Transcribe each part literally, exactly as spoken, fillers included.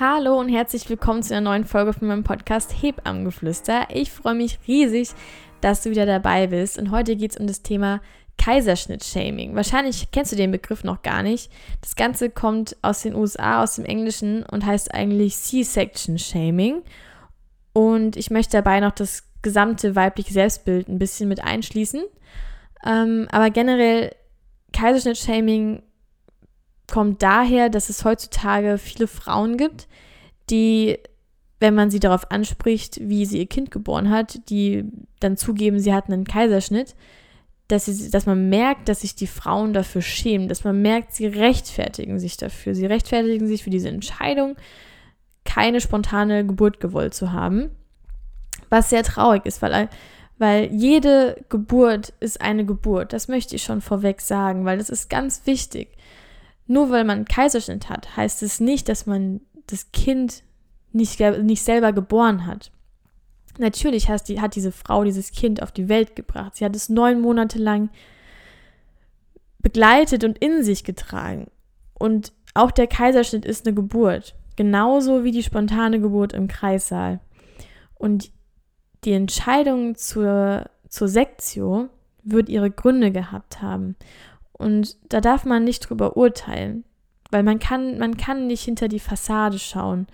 Hallo und herzlich willkommen zu einer neuen Folge von meinem Podcast Hebammen geflüster. Ich freue mich riesig, dass du wieder dabei bist und heute geht es um das Thema Kaiserschnitt-Shaming. Wahrscheinlich kennst du den Begriff noch gar nicht. Das Ganze kommt aus den U S A, aus dem Englischen und heißt eigentlich C-Section Shaming. Und ich möchte dabei noch das gesamte weibliche Selbstbild ein bisschen mit einschließen. Ähm, aber generell Kaiserschnitt-Shaming kommt daher, dass es heutzutage viele Frauen gibt, die, wenn man sie darauf anspricht, wie sie ihr Kind geboren hat, die dann zugeben, sie hatten einen Kaiserschnitt, dass, sie, dass man merkt, dass sich die Frauen dafür schämen, dass man merkt, sie rechtfertigen sich dafür. Sie rechtfertigen sich für diese Entscheidung, keine spontane Geburt gewollt zu haben, was sehr traurig ist, weil, weil jede Geburt ist eine Geburt. Das möchte ich schon vorweg sagen, weil das ist ganz wichtig. Nur weil man einen Kaiserschnitt hat, heißt es nicht, dass man das Kind nicht, nicht selber geboren hat. Natürlich hat, die, hat diese Frau dieses Kind auf die Welt gebracht. Sie hat es neun Monate lang begleitet und in sich getragen. Und auch der Kaiserschnitt ist eine Geburt. Genauso wie die spontane Geburt im Kreissaal. Und die Entscheidung zur, zur Sektio wird ihre Gründe gehabt haben. Und da darf man nicht drüber urteilen, weil man kann, man kann nicht hinter die Fassade schauen.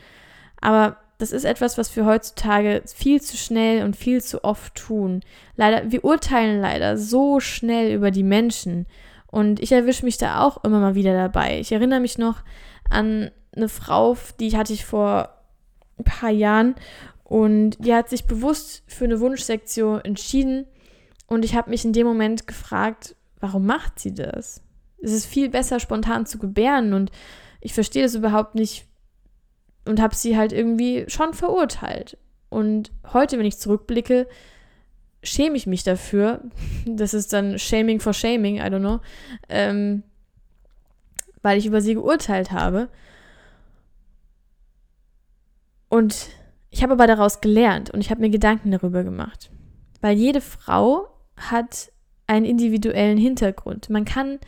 Aber das ist etwas, was wir heutzutage viel zu schnell und viel zu oft tun. Leider, wir urteilen leider so schnell über die Menschen. Und ich erwische mich da auch immer mal wieder dabei. Ich erinnere mich noch an eine Frau, die hatte ich vor ein paar Jahren. Und die hat sich bewusst für eine Wunschsektion entschieden. Und ich habe mich in dem Moment gefragt, warum macht sie das? Es ist viel besser, spontan zu gebären und ich verstehe das überhaupt nicht und habe sie halt irgendwie schon verurteilt. Und heute, wenn ich zurückblicke, schäme ich mich dafür. Das ist dann Shaming for Shaming, I don't know. Ähm, weil ich über sie geurteilt habe. Und ich habe aber daraus gelernt und ich habe mir Gedanken darüber gemacht. Weil jede Frau hat einen individuellen Hintergrund. Man kann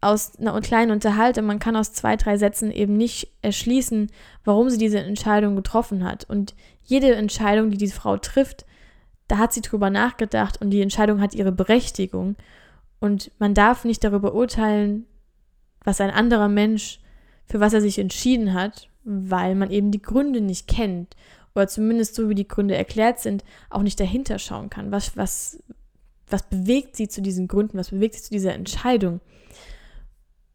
aus einer kleinen Unterhaltung, man kann aus zwei, drei Sätzen eben nicht erschließen, warum sie diese Entscheidung getroffen hat. Und jede Entscheidung, die diese Frau trifft, da hat sie drüber nachgedacht und die Entscheidung hat ihre Berechtigung. Und man darf nicht darüber urteilen, was ein anderer Mensch, für was er sich entschieden hat, weil man eben die Gründe nicht kennt oder zumindest so, wie die Gründe erklärt sind, auch nicht dahinter schauen kann, was, was Was bewegt sie zu diesen Gründen? Was bewegt sie zu dieser Entscheidung?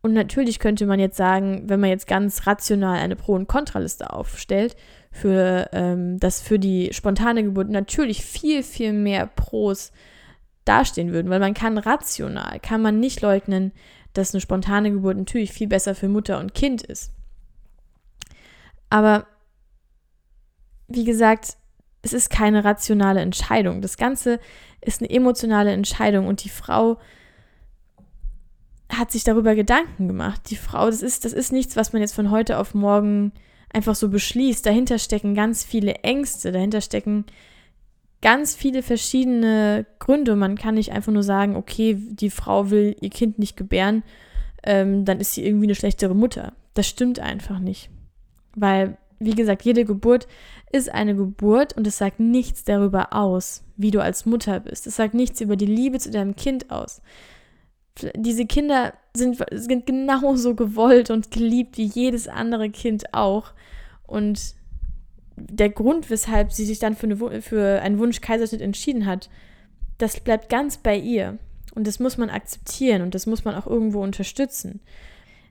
Und natürlich könnte man jetzt sagen, wenn man jetzt ganz rational eine Pro- und Kontraliste aufstellt, für, ähm, dass für die spontane Geburt natürlich viel, viel mehr Pros dastehen würden, weil man kann rational, kann man nicht leugnen, dass eine spontane Geburt natürlich viel besser für Mutter und Kind ist. Aber wie gesagt, es ist keine rationale Entscheidung. Das Ganze ist eine emotionale Entscheidung und die Frau hat sich darüber Gedanken gemacht. Die Frau, das ist, das ist nichts, was man jetzt von heute auf morgen einfach so beschließt. Dahinter stecken ganz viele Ängste, dahinter stecken ganz viele verschiedene Gründe. Man kann nicht einfach nur sagen, okay, die Frau will ihr Kind nicht gebären, ähm, dann ist sie irgendwie eine schlechtere Mutter. Das stimmt einfach nicht, weil wie gesagt, jede Geburt ist eine Geburt und es sagt nichts darüber aus, wie du als Mutter bist. Es sagt nichts über die Liebe zu deinem Kind aus. Diese Kinder sind, sind genauso gewollt und geliebt wie jedes andere Kind auch. Und der Grund, weshalb sie sich dann für, eine, für einen Wunsch-Kaiserschnitt entschieden hat, das bleibt ganz bei ihr. Und das muss man akzeptieren und das muss man auch irgendwo unterstützen.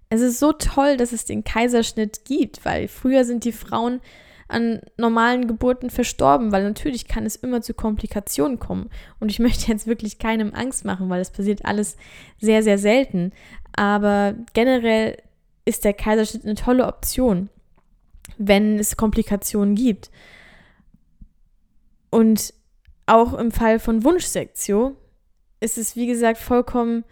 Es ist so toll, dass es den Kaiserschnitt gibt, weil früher sind die Frauen an normalen Geburten verstorben, weil natürlich kann es immer zu Komplikationen kommen. Und ich möchte jetzt wirklich keinem Angst machen, weil das passiert alles sehr, sehr selten. Aber generell ist der Kaiserschnitt eine tolle Option, wenn es Komplikationen gibt. Und auch im Fall von Wunschsektio ist es, wie gesagt, vollkommen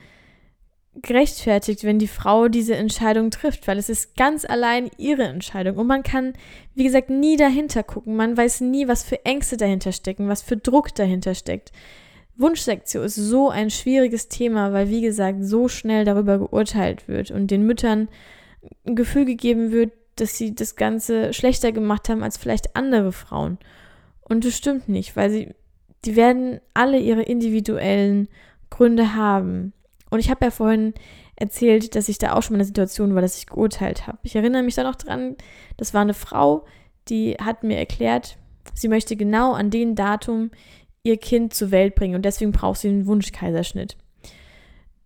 gerechtfertigt, wenn die Frau diese Entscheidung trifft, weil es ist ganz allein ihre Entscheidung und man kann, wie gesagt, nie dahinter gucken, man weiß nie, was für Ängste dahinter stecken, was für Druck dahinter steckt. Wunschsektio ist so ein schwieriges Thema, weil, wie gesagt, so schnell darüber geurteilt wird und den Müttern ein Gefühl gegeben wird, dass sie das Ganze schlechter gemacht haben als vielleicht andere Frauen. Und das stimmt nicht, weil sie, die werden alle ihre individuellen Gründe haben. Und ich habe ja vorhin erzählt, dass ich da auch schon mal in der Situation war, dass ich geurteilt habe. Ich erinnere mich da noch dran, das war eine Frau, die hat mir erklärt, sie möchte genau an dem Datum ihr Kind zur Welt bringen und deswegen braucht sie einen Wunschkaiserschnitt.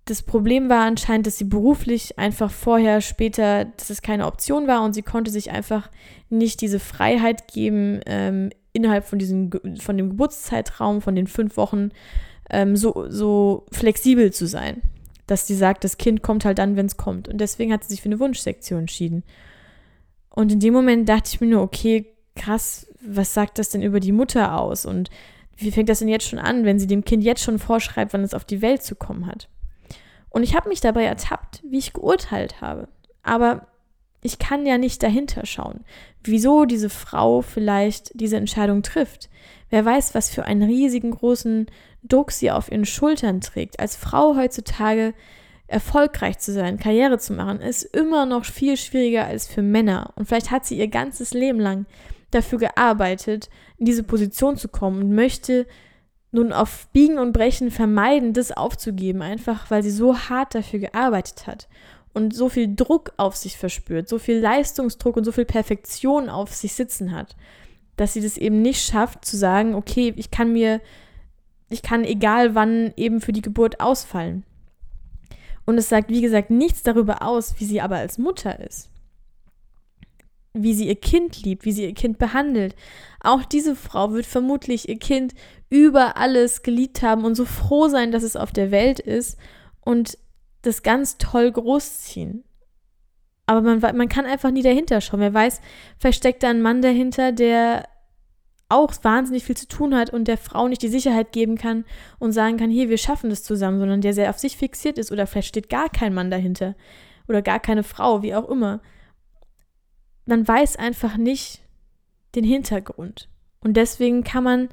Das Problem war anscheinend, dass sie beruflich einfach vorher, später, dass es keine Option war und sie konnte sich einfach nicht diese Freiheit geben, ähm, innerhalb von diesem, von dem Geburtszeitraum, von den fünf Wochen, ähm, so, so flexibel zu sein. Dass sie sagt, das Kind kommt halt dann, wenn es kommt. Und deswegen hat sie sich für eine Wunschsektion entschieden. Und in dem Moment dachte ich mir nur, okay, krass, was sagt das denn über die Mutter aus? Und wie fängt das denn jetzt schon an, wenn sie dem Kind jetzt schon vorschreibt, wann es auf die Welt zu kommen hat? Und ich habe mich dabei ertappt, wie ich geurteilt habe. Aber ich kann ja nicht dahinter schauen, wieso diese Frau vielleicht diese Entscheidung trifft. Wer weiß, was für einen riesigen großen Druck sie auf ihren Schultern trägt. Als Frau heutzutage erfolgreich zu sein, Karriere zu machen, ist immer noch viel schwieriger als für Männer. Und vielleicht hat sie ihr ganzes Leben lang dafür gearbeitet, in diese Position zu kommen und möchte nun auf Biegen und Brechen vermeiden, das aufzugeben, einfach weil sie so hart dafür gearbeitet hat. Und so viel Druck auf sich verspürt, so viel Leistungsdruck und so viel Perfektion auf sich sitzen hat, dass sie das eben nicht schafft, zu sagen, okay, ich kann mir, ich kann egal wann eben für die Geburt ausfallen. Und es sagt, wie gesagt, nichts darüber aus, wie sie aber als Mutter ist, wie sie ihr Kind liebt, wie sie ihr Kind behandelt. Auch diese Frau wird vermutlich ihr Kind über alles geliebt haben und so froh sein, dass es auf der Welt ist und das ganz toll großziehen. Aber man, man kann einfach nie dahinter schauen. Wer weiß, vielleicht steckt da ein Mann dahinter, der auch wahnsinnig viel zu tun hat und der Frau nicht die Sicherheit geben kann und sagen kann, hier, wir schaffen das zusammen, sondern der sehr auf sich fixiert ist oder vielleicht steht gar kein Mann dahinter oder gar keine Frau, wie auch immer. Man weiß einfach nicht den Hintergrund. Und deswegen kann man,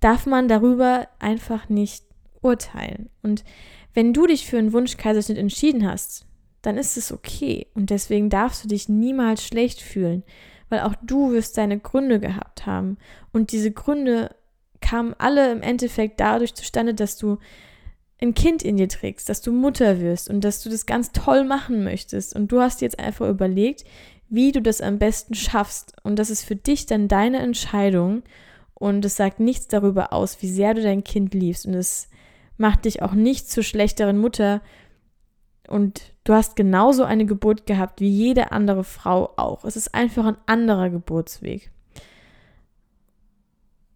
darf man darüber einfach nicht urteilen. Und wenn du dich für einen Wunschkaiserschnitt entschieden hast, dann ist es okay und deswegen darfst du dich niemals schlecht fühlen, weil auch du wirst deine Gründe gehabt haben und diese Gründe kamen alle im Endeffekt dadurch zustande, dass du ein Kind in dir trägst, dass du Mutter wirst und dass du das ganz toll machen möchtest und du hast dir jetzt einfach überlegt, wie du das am besten schaffst und das ist für dich dann deine Entscheidung und es sagt nichts darüber aus, wie sehr du dein Kind liebst und es macht dich auch nicht zur schlechteren Mutter und du hast genauso eine Geburt gehabt wie jede andere Frau auch. Es ist einfach ein anderer Geburtsweg.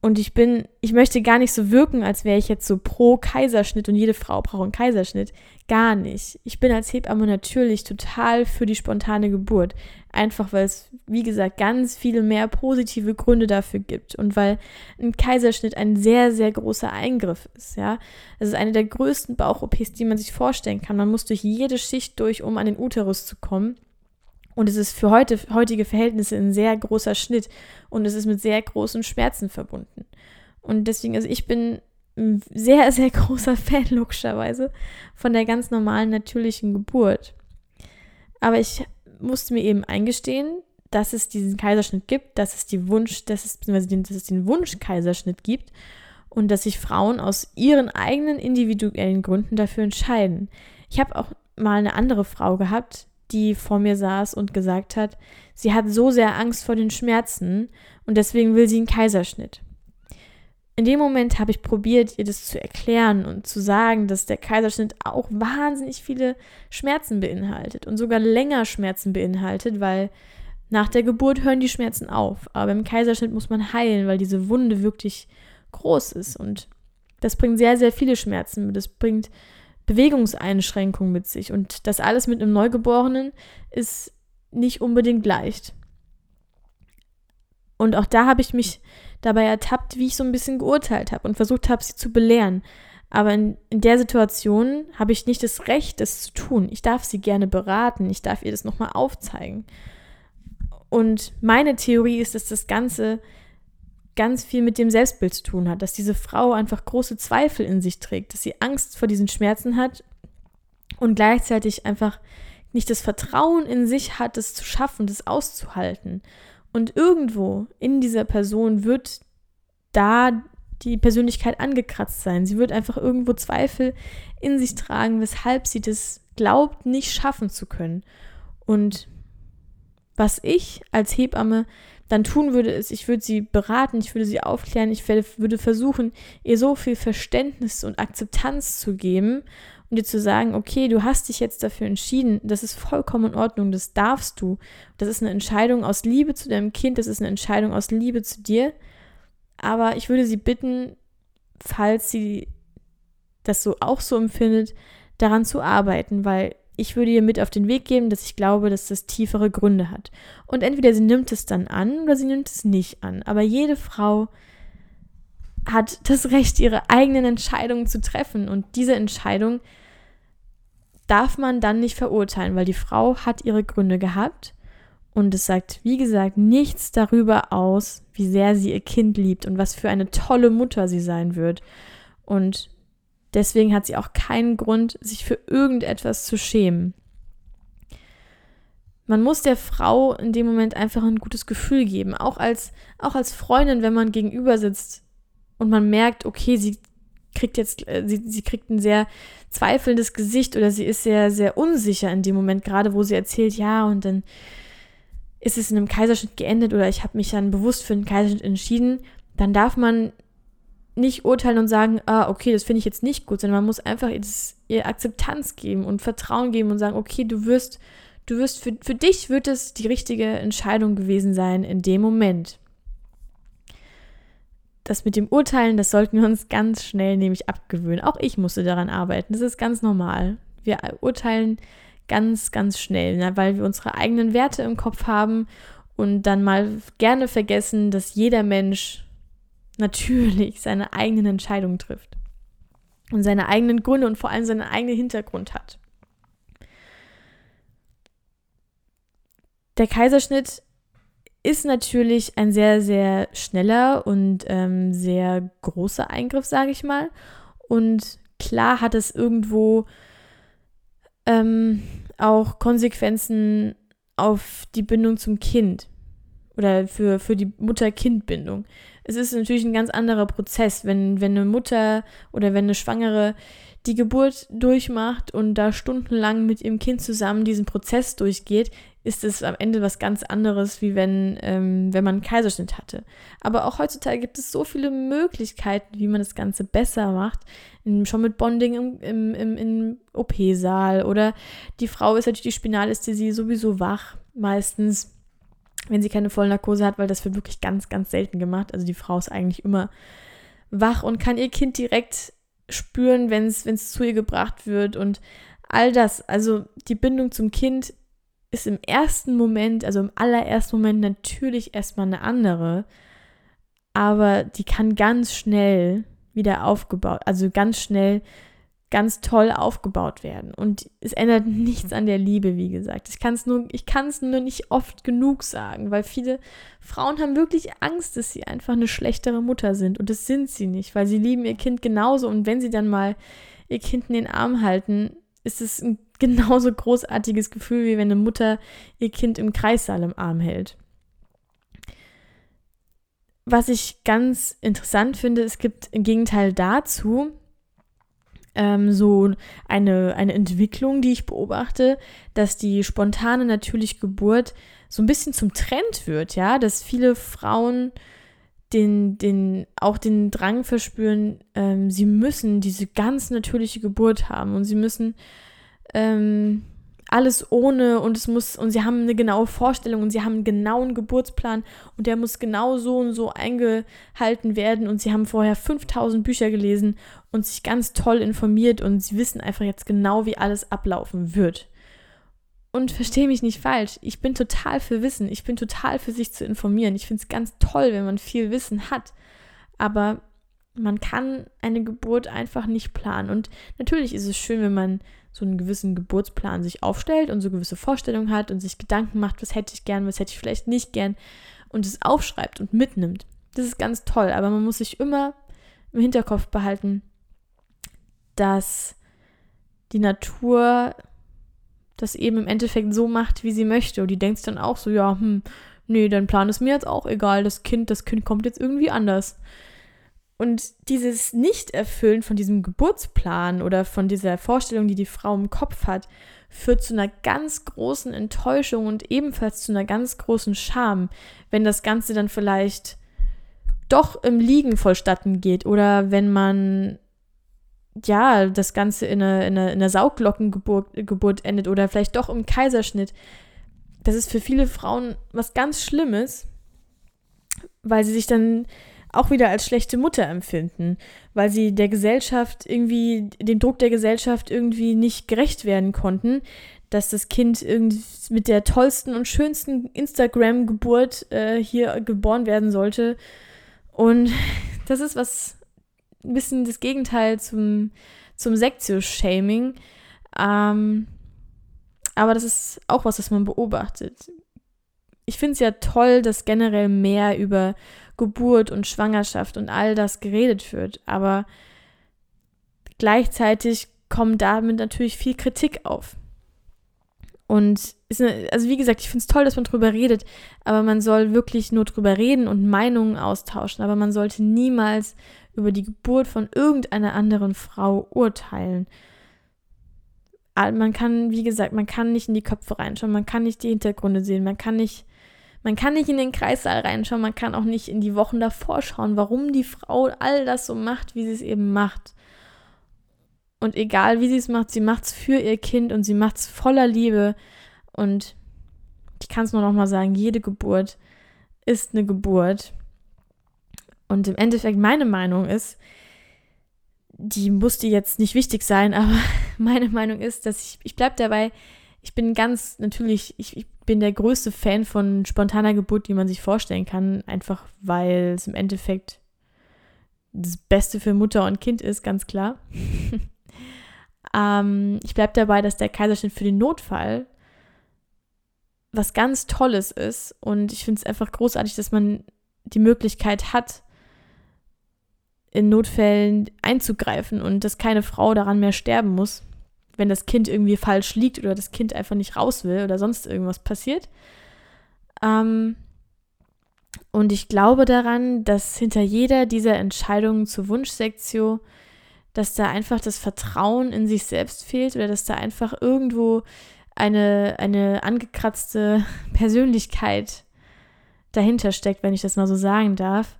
Und ich bin, ich möchte gar nicht so wirken, als wäre ich jetzt so pro Kaiserschnitt und jede Frau braucht einen Kaiserschnitt. Gar nicht. Ich bin als Hebamme natürlich total für die spontane Geburt. Einfach weil es, wie gesagt, ganz viele mehr positive Gründe dafür gibt. Und weil ein Kaiserschnitt ein sehr, sehr großer Eingriff ist. Ja? Das ist eine der größten Bauch-O Ps, die man sich vorstellen kann. Man muss durch jede Schicht durch, um an den Uterus zu kommen. Und es ist für heute, heutige Verhältnisse ein sehr großer Schnitt und es ist mit sehr großen Schmerzen verbunden. Und deswegen, also ich bin ein sehr, sehr großer Fan, logischerweise, von der ganz normalen, natürlichen Geburt. Aber ich musste mir eben eingestehen, dass es diesen Kaiserschnitt gibt, dass es, die Wunsch, dass es, dass es den Wunschkaiserschnitt gibt und dass sich Frauen aus ihren eigenen individuellen Gründen dafür entscheiden. Ich habe auch mal eine andere Frau gehabt, die vor mir saß und gesagt hat, sie hat so sehr Angst vor den Schmerzen und deswegen will sie einen Kaiserschnitt. In dem Moment habe ich probiert, ihr das zu erklären und zu sagen, dass der Kaiserschnitt auch wahnsinnig viele Schmerzen beinhaltet und sogar länger Schmerzen beinhaltet, weil nach der Geburt hören die Schmerzen auf. Aber beim Kaiserschnitt muss man heilen, weil diese Wunde wirklich groß ist und das bringt sehr, sehr viele Schmerzen mit. Das bringt Bewegungseinschränkungen mit sich und das alles mit einem Neugeborenen ist nicht unbedingt leicht. Und auch da habe ich mich dabei ertappt, wie ich so ein bisschen geurteilt habe und versucht habe, sie zu belehren. Aber in, in der Situation habe ich nicht das Recht, das zu tun. Ich darf sie gerne beraten, ich darf ihr das nochmal aufzeigen. Und meine Theorie ist, dass das Ganze ganz viel mit dem Selbstbild zu tun hat, dass diese Frau einfach große Zweifel in sich trägt, dass sie Angst vor diesen Schmerzen hat und gleichzeitig einfach nicht das Vertrauen in sich hat, das zu schaffen, das auszuhalten. Und irgendwo in dieser Person wird da die Persönlichkeit angekratzt sein. Sie wird einfach irgendwo Zweifel in sich tragen, weshalb sie das glaubt, nicht schaffen zu können. Und was ich als Hebamme dann tun würde, ist, ich würde sie beraten, ich würde sie aufklären, ich würde versuchen, ihr so viel Verständnis und Akzeptanz zu geben und ihr zu sagen, okay, du hast dich jetzt dafür entschieden, das ist vollkommen in Ordnung, das darfst du. Das ist eine Entscheidung aus Liebe zu deinem Kind, das ist eine Entscheidung aus Liebe zu dir. Aber ich würde sie bitten, falls sie das so auch so empfindet, daran zu arbeiten, weil ich würde ihr mit auf den Weg geben, dass ich glaube, dass das tiefere Gründe hat. Und entweder sie nimmt es dann an oder sie nimmt es nicht an. Aber jede Frau hat das Recht, ihre eigenen Entscheidungen zu treffen. Und diese Entscheidung darf man dann nicht verurteilen, weil die Frau hat ihre Gründe gehabt. Und es sagt, wie gesagt, nichts darüber aus, wie sehr sie ihr Kind liebt und was für eine tolle Mutter sie sein wird. Und deswegen hat sie auch keinen Grund, sich für irgendetwas zu schämen. Man muss der Frau in dem Moment einfach ein gutes Gefühl geben. Auch als, auch als Freundin, wenn man gegenüber sitzt und man merkt, okay, sie kriegt jetzt, äh, sie, sie kriegt ein sehr zweifelndes Gesicht oder sie ist sehr, sehr unsicher in dem Moment, gerade wo sie erzählt, ja, und dann ist es in einem Kaiserschnitt geendet oder ich habe mich dann bewusst für einen Kaiserschnitt entschieden, dann darf man nicht urteilen und sagen, ah, okay, das finde ich jetzt nicht gut, sondern man muss einfach ihr, das, ihr Akzeptanz geben und Vertrauen geben und sagen, okay, du wirst, du wirst, für, für dich wird es die richtige Entscheidung gewesen sein in dem Moment. Das mit dem Urteilen, das sollten wir uns ganz schnell nämlich abgewöhnen. Auch ich musste daran arbeiten, das ist ganz normal. Wir urteilen ganz, ganz schnell, ne, weil wir unsere eigenen Werte im Kopf haben und dann mal gerne vergessen, dass jeder Mensch natürlich seine eigenen Entscheidungen trifft und seine eigenen Gründe und vor allem seinen eigenen Hintergrund hat. Der Kaiserschnitt ist natürlich ein sehr, sehr schneller und ähm, sehr großer Eingriff, sage ich mal. Und klar hat es irgendwo ähm, auch Konsequenzen auf die Bindung zum Kind oder für, für die Mutter-Kind-Bindung. Es ist natürlich ein ganz anderer Prozess, wenn, wenn eine Mutter oder wenn eine Schwangere die Geburt durchmacht und da stundenlang mit ihrem Kind zusammen diesen Prozess durchgeht, ist es am Ende was ganz anderes, wie wenn, ähm, wenn man einen Kaiserschnitt hatte. Aber auch heutzutage gibt es so viele Möglichkeiten, wie man das Ganze besser macht, schon mit Bonding im, im, im, im O P-Saal oder die Frau ist natürlich die Spinalästhesie sowieso wach, meistens, wenn sie keine Vollnarkose hat, weil das wird wirklich ganz, ganz selten gemacht. Also die Frau ist eigentlich immer wach und kann ihr Kind direkt spüren, wenn es, wenn es zu ihr gebracht wird und all das. Also die Bindung zum Kind ist im ersten Moment, also im allerersten Moment natürlich erstmal eine andere, aber die kann ganz schnell wieder aufgebaut, also ganz schnell ganz toll aufgebaut werden. Und es ändert nichts an der Liebe, wie gesagt. Ich kann es nur, ich kann es nur nicht oft genug sagen, weil viele Frauen haben wirklich Angst, dass sie einfach eine schlechtere Mutter sind. Und das sind sie nicht, weil sie lieben ihr Kind genauso. Und wenn sie dann mal ihr Kind in den Arm halten, ist es ein genauso großartiges Gefühl, wie wenn eine Mutter ihr Kind im Kreissaal im Arm hält. Was ich ganz interessant finde, es gibt im Gegenteil dazu so eine, eine Entwicklung, die ich beobachte, dass die spontane, natürliche Geburt so ein bisschen zum Trend wird, ja, dass viele Frauen den, den, auch den Drang verspüren, ähm, sie müssen diese ganz natürliche Geburt haben und sie müssen ähm, alles ohne und es muss, und sie haben eine genaue Vorstellung und sie haben einen genauen Geburtsplan und der muss genau so und so eingehalten werden und sie haben vorher fünftausend Bücher gelesen und sich ganz toll informiert und sie wissen einfach jetzt genau, wie alles ablaufen wird. Und verstehe mich nicht falsch, ich bin total für Wissen, ich bin total für sich zu informieren. Ich finde es ganz toll, wenn man viel Wissen hat, aber man kann eine Geburt einfach nicht planen. Und natürlich ist es schön, wenn man so einen gewissen Geburtsplan sich aufstellt und so gewisse Vorstellungen hat und sich Gedanken macht, was hätte ich gern, was hätte ich vielleicht nicht gern und es aufschreibt und mitnimmt. Das ist ganz toll, aber man muss sich immer im Hinterkopf behalten, dass die Natur das eben im Endeffekt so macht, wie sie möchte. Und die denkt dann auch so, ja, hm, nee, dein Plan ist mir jetzt auch egal, das Kind, das Kind kommt jetzt irgendwie anders. Und dieses Nicht-Erfüllen von diesem Geburtsplan oder von dieser Vorstellung, die die Frau im Kopf hat, führt zu einer ganz großen Enttäuschung und ebenfalls zu einer ganz großen Scham, wenn das Ganze dann vielleicht doch im Liegen vollstatten geht oder wenn man ja das Ganze in einer, in einer, in einer Saugglockengeburt Geburt endet oder vielleicht doch im Kaiserschnitt. Das ist für viele Frauen was ganz Schlimmes, weil sie sich dann auch wieder als schlechte Mutter empfinden, weil sie der Gesellschaft irgendwie, dem Druck der Gesellschaft irgendwie nicht gerecht werden konnten, dass das Kind irgendwie mit der tollsten und schönsten Instagram-Geburt äh, hier geboren werden sollte. Und das ist was, ein bisschen das Gegenteil zum, zum Sektio-Shaming. Ähm, aber das ist auch was, das man beobachtet. Ich finde es ja toll, dass generell mehr über Geburt und Schwangerschaft und all das geredet wird, aber gleichzeitig kommt damit natürlich viel Kritik auf. Und ist eine, also wie gesagt, ich finde es toll, dass man drüber redet, aber man soll wirklich nur drüber reden und Meinungen austauschen, aber man sollte niemals über die Geburt von irgendeiner anderen Frau urteilen. Man kann, wie gesagt, man kann nicht in die Köpfe reinschauen, man kann nicht die Hintergründe sehen, man kann nicht, man kann nicht in den Kreissaal reinschauen, man kann auch nicht in die Wochen davor schauen, warum die Frau all das so macht, wie sie es eben macht. Und egal, wie sie es macht, sie macht es für ihr Kind und sie macht es voller Liebe. Und ich kann es nur noch mal sagen, jede Geburt ist eine Geburt. Und im Endeffekt meine Meinung ist, die muss dir jetzt nicht wichtig sein, aber meine Meinung ist, dass ich, ich bleibe dabei, ich bin ganz, natürlich, ich, ich bin der größte Fan von spontaner Geburt, die man sich vorstellen kann, einfach weil es im Endeffekt das Beste für Mutter und Kind ist, ganz klar. ähm, ich bleibe dabei, dass der Kaiserschnitt für den Notfall was ganz Tolles ist und ich finde es einfach großartig, dass man die Möglichkeit hat, in Notfällen einzugreifen und dass keine Frau daran mehr sterben muss, wenn das Kind irgendwie falsch liegt oder das Kind einfach nicht raus will oder sonst irgendwas passiert. Ähm, und ich glaube daran, dass hinter jeder dieser Entscheidungen zur Wunschsektio, dass da einfach das Vertrauen in sich selbst fehlt oder dass da einfach irgendwo eine, eine angekratzte Persönlichkeit dahinter steckt, wenn ich das mal so sagen darf.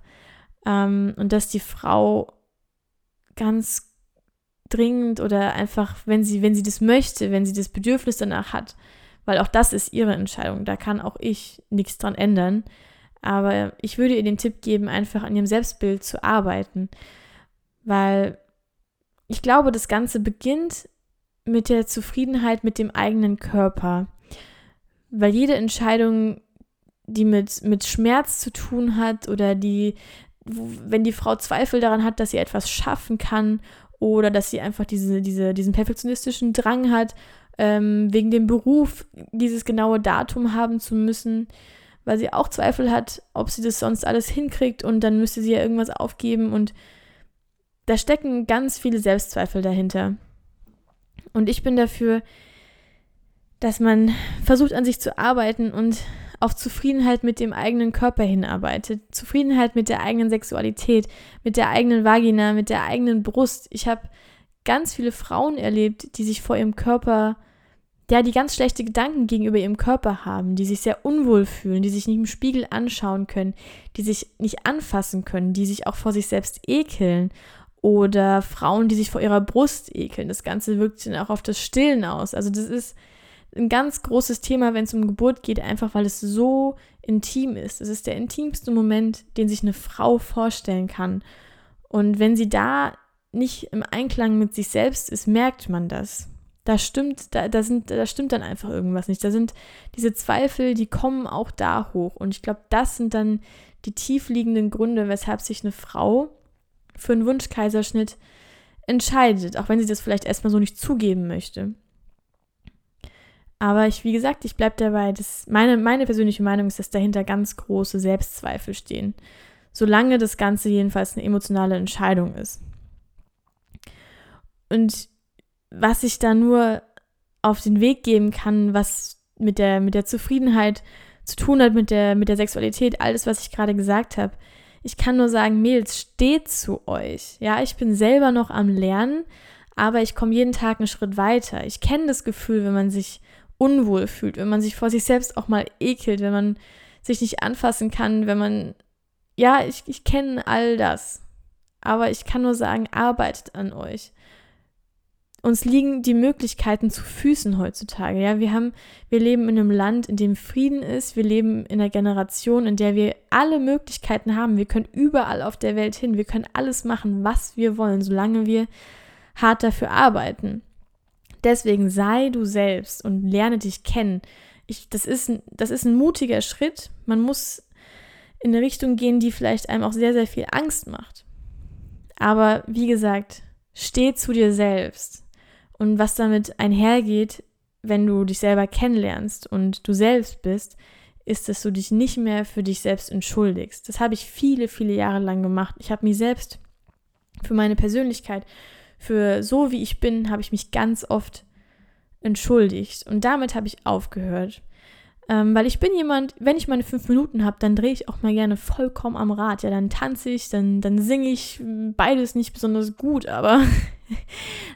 Um, und dass die Frau ganz dringend oder einfach, wenn sie, wenn sie das möchte, wenn sie das Bedürfnis danach hat, weil auch das ist ihre Entscheidung, da kann auch ich nichts dran ändern, aber ich würde ihr den Tipp geben, einfach an ihrem Selbstbild zu arbeiten, weil ich glaube, das Ganze beginnt mit der Zufriedenheit mit dem eigenen Körper, weil jede Entscheidung, die mit, mit Schmerz zu tun hat oder die wenn die Frau Zweifel daran hat, dass sie etwas schaffen kann oder dass sie einfach diese, diese, diesen perfektionistischen Drang hat, ähm, wegen dem Beruf dieses genaue Datum haben zu müssen, weil sie auch Zweifel hat, ob sie das sonst alles hinkriegt und dann müsste sie ja irgendwas aufgeben und da stecken ganz viele Selbstzweifel dahinter. Und ich bin dafür, dass man versucht, an sich zu arbeiten und auf Zufriedenheit mit dem eigenen Körper hinarbeitet, Zufriedenheit mit der eigenen Sexualität, mit der eigenen Vagina, mit der eigenen Brust. Ich habe ganz viele Frauen erlebt, die sich vor ihrem Körper, ja, die ganz schlechte Gedanken gegenüber ihrem Körper haben, die sich sehr unwohl fühlen, die sich nicht im Spiegel anschauen können, die sich nicht anfassen können, die sich auch vor sich selbst ekeln oder Frauen, die sich vor ihrer Brust ekeln. Das Ganze wirkt dann auch auf das Stillen aus. Also das ist ein ganz großes Thema, wenn es um Geburt geht, einfach weil es so intim ist. Es ist der intimste Moment, den sich eine Frau vorstellen kann. Und wenn sie da nicht im Einklang mit sich selbst ist, merkt man das. Da stimmt, da, da sind, da stimmt dann einfach irgendwas nicht. Da sind diese Zweifel, die kommen auch da hoch. Und ich glaube, das sind dann die tiefliegenden Gründe, weshalb sich eine Frau für einen Wunschkaiserschnitt entscheidet, auch wenn sie das vielleicht erstmal so nicht zugeben möchte. Aber ich, wie gesagt, ich bleibe dabei, dass meine, meine persönliche Meinung ist, dass dahinter ganz große Selbstzweifel stehen. Solange das Ganze jedenfalls eine emotionale Entscheidung ist. Und was ich da nur auf den Weg geben kann, was mit der, mit der Zufriedenheit zu tun hat, mit der, mit der Sexualität, alles, was ich gerade gesagt habe. Ich kann nur sagen, Mädels, steht zu euch. Ja, ich bin selber noch am Lernen, aber ich komme jeden Tag einen Schritt weiter. Ich kenne das Gefühl, wenn man sich unwohl fühlt, wenn man sich vor sich selbst auch mal ekelt, wenn man sich nicht anfassen kann, wenn man, ja, ich, ich kenne all das. Aber ich kann nur sagen, arbeitet an euch. Uns liegen die Möglichkeiten zu Füßen heutzutage. Ja, wir haben, wir leben in einem Land, in dem Frieden ist. Wir leben in einer Generation, in der wir alle Möglichkeiten haben. Wir können überall auf der Welt hin. Wir können alles machen, was wir wollen, solange wir hart dafür arbeiten. Deswegen sei du selbst und lerne dich kennen. Ich, das ist, das ist ein mutiger Schritt. Man muss in eine Richtung gehen, die vielleicht einem auch sehr, sehr viel Angst macht. Aber wie gesagt, steh zu dir selbst. Und was damit einhergeht, wenn du dich selber kennenlernst und du selbst bist, ist, dass du dich nicht mehr für dich selbst entschuldigst. Das habe ich viele, viele Jahre lang gemacht. Ich habe mich selbst für meine Persönlichkeit, für so wie ich bin, habe ich mich ganz oft entschuldigt. Und damit habe ich aufgehört. Ähm, weil ich bin jemand, wenn ich meine fünf Minuten habe, dann drehe ich auch mal gerne vollkommen am Rad. Ja, dann tanze ich, dann, dann singe ich, beides nicht besonders gut, aber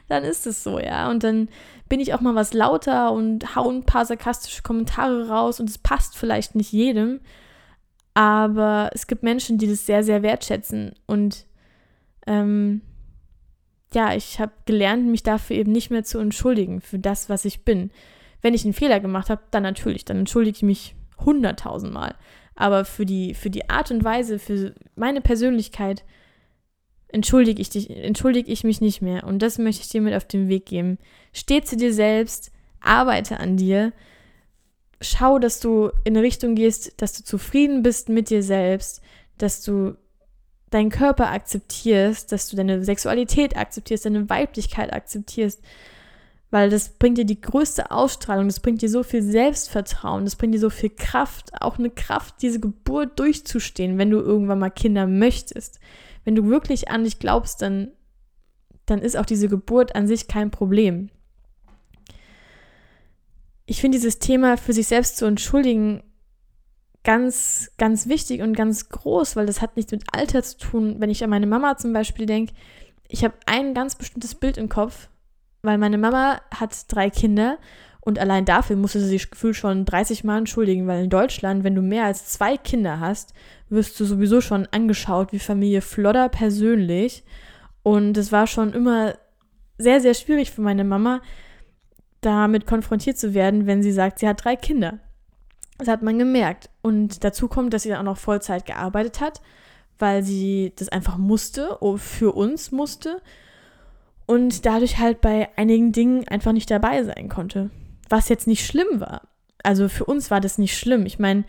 dann ist es so, ja. Und dann bin ich auch mal was lauter und hau ein paar sarkastische Kommentare raus und es passt vielleicht nicht jedem, aber es gibt Menschen, die das sehr, sehr wertschätzen und ähm, ja, ich habe gelernt, mich dafür eben nicht mehr zu entschuldigen, für das, was ich bin. Wenn ich einen Fehler gemacht habe, dann natürlich, dann entschuldige ich mich hunderttausendmal. Aber für die, für die Art und Weise, für meine Persönlichkeit entschuldige ich dich, entschuldige ich mich nicht mehr. Und das möchte ich dir mit auf den Weg geben. Steh zu dir selbst, arbeite an dir, schau, dass du in eine Richtung gehst, dass du zufrieden bist mit dir selbst, dass du deinen Körper akzeptierst, dass du deine Sexualität akzeptierst, deine Weiblichkeit akzeptierst. Weil das bringt dir die größte Ausstrahlung, das bringt dir so viel Selbstvertrauen, das bringt dir so viel Kraft, auch eine Kraft, diese Geburt durchzustehen, wenn du irgendwann mal Kinder möchtest. Wenn du wirklich an dich glaubst, dann, dann ist auch diese Geburt an sich kein Problem. Ich finde dieses Thema für sich selbst zu entschuldigen ganz, ganz wichtig und ganz groß, weil das hat nichts mit Alter zu tun. Wenn ich an meine Mama zum Beispiel denke, ich habe ein ganz bestimmtes Bild im Kopf, weil meine Mama hat drei Kinder und allein dafür musste sie sich gefühlt schon dreißig Mal entschuldigen, weil in Deutschland, wenn du mehr als zwei Kinder hast, wirst du sowieso schon angeschaut wie Familie Flodder persönlich. Und es war schon immer sehr, sehr schwierig für meine Mama, damit konfrontiert zu werden, wenn sie sagt, sie hat drei Kinder. Das hat man gemerkt. Und dazu kommt, dass sie dann auch noch Vollzeit gearbeitet hat, weil sie das einfach musste, für uns musste. Und dadurch halt bei einigen Dingen einfach nicht dabei sein konnte. Was jetzt nicht schlimm war. Also für uns war das nicht schlimm. Ich meine,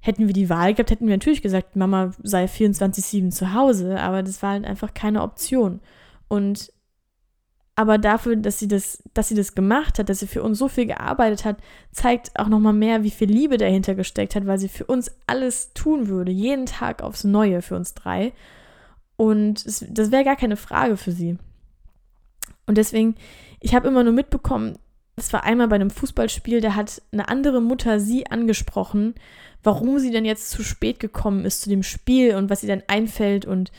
hätten wir die Wahl gehabt, hätten wir natürlich gesagt, Mama sei vierundzwanzig sieben zu Hause. Aber das war halt einfach keine Option. Und aber dafür, dass sie das, dass sie das gemacht hat, dass sie für uns so viel gearbeitet hat, zeigt auch nochmal mehr, wie viel Liebe dahinter gesteckt hat, weil sie für uns alles tun würde. Jeden Tag aufs Neue für uns drei. Und es, das wäre gar keine Frage für sie. Und deswegen, ich habe immer nur mitbekommen, es war einmal bei einem Fußballspiel, da hat eine andere Mutter sie angesprochen, warum sie denn jetzt zu spät gekommen ist zu dem Spiel und was ihr dann einfällt und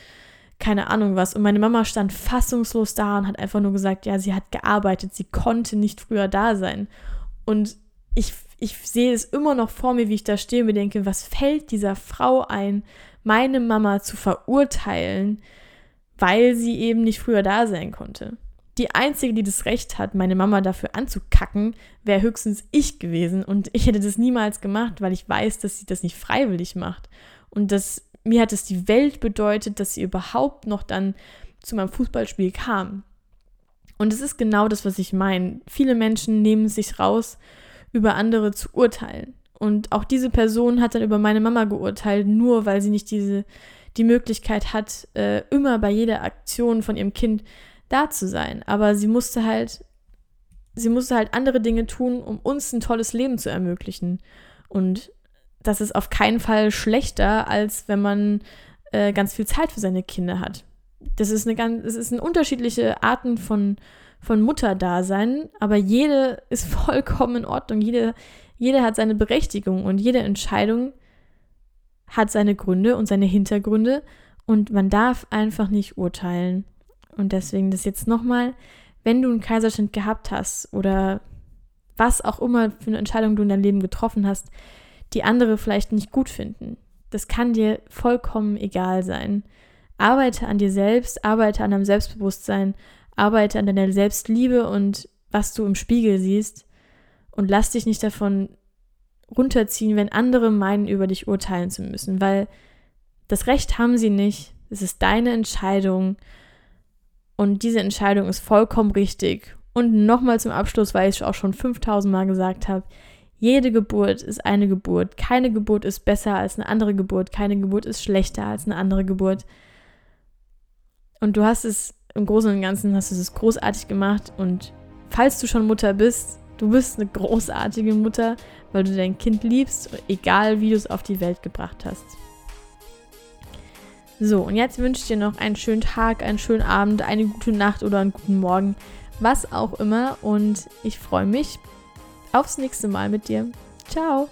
keine Ahnung was. Und meine Mama stand fassungslos da und hat einfach nur gesagt, ja, sie hat gearbeitet, sie konnte nicht früher da sein. Und ich, ich sehe es immer noch vor mir, wie ich da stehe und mir denke, was fällt dieser Frau ein, meine Mama zu verurteilen, weil sie eben nicht früher da sein konnte. Die Einzige, die das Recht hat, meine Mama dafür anzukacken, wäre höchstens ich gewesen. Und ich hätte das niemals gemacht, weil ich weiß, dass sie das nicht freiwillig macht. Und das, mir hat es die Welt bedeutet, dass sie überhaupt noch dann zu meinem Fußballspiel kam. Und es ist genau das, was ich meine. Viele Menschen nehmen es sich raus, über andere zu urteilen. Und auch diese Person hat dann über meine Mama geurteilt, nur weil sie nicht diese, die Möglichkeit hat, äh, immer bei jeder Aktion von ihrem Kind da zu sein, aber sie musste halt, sie musste halt andere Dinge tun, um uns ein tolles Leben zu ermöglichen. Und das ist auf keinen Fall schlechter, als wenn man äh, ganz viel Zeit für seine Kinder hat. Das ist eine ganz, es ist eine unterschiedliche Arten von, von Mutterdasein, aber jede ist vollkommen in Ordnung, jede, jede hat seine Berechtigung und jede Entscheidung hat seine Gründe und seine Hintergründe und man darf einfach nicht urteilen. Und deswegen das jetzt nochmal, wenn du einen Kaiserschnitt gehabt hast oder was auch immer für eine Entscheidung du in deinem Leben getroffen hast, die andere vielleicht nicht gut finden. Das kann dir vollkommen egal sein. Arbeite an dir selbst, arbeite an deinem Selbstbewusstsein, arbeite an deiner Selbstliebe und was du im Spiegel siehst und lass dich nicht davon runterziehen, wenn andere meinen, über dich urteilen zu müssen, weil das Recht haben sie nicht. Es ist deine Entscheidung und diese Entscheidung ist vollkommen richtig. Und nochmal zum Abschluss, weil ich es auch schon fünftausend Mal gesagt habe, jede Geburt ist eine Geburt. Keine Geburt ist besser als eine andere Geburt. Keine Geburt ist schlechter als eine andere Geburt. Und du hast es im Großen und Ganzen, hast du es großartig gemacht. Und falls du schon Mutter bist, du bist eine großartige Mutter, weil du dein Kind liebst, egal wie du es auf die Welt gebracht hast. So, und jetzt wünsche ich dir noch einen schönen Tag, einen schönen Abend, eine gute Nacht oder einen guten Morgen. Was auch immer und ich freue mich aufs nächste Mal mit dir. Ciao!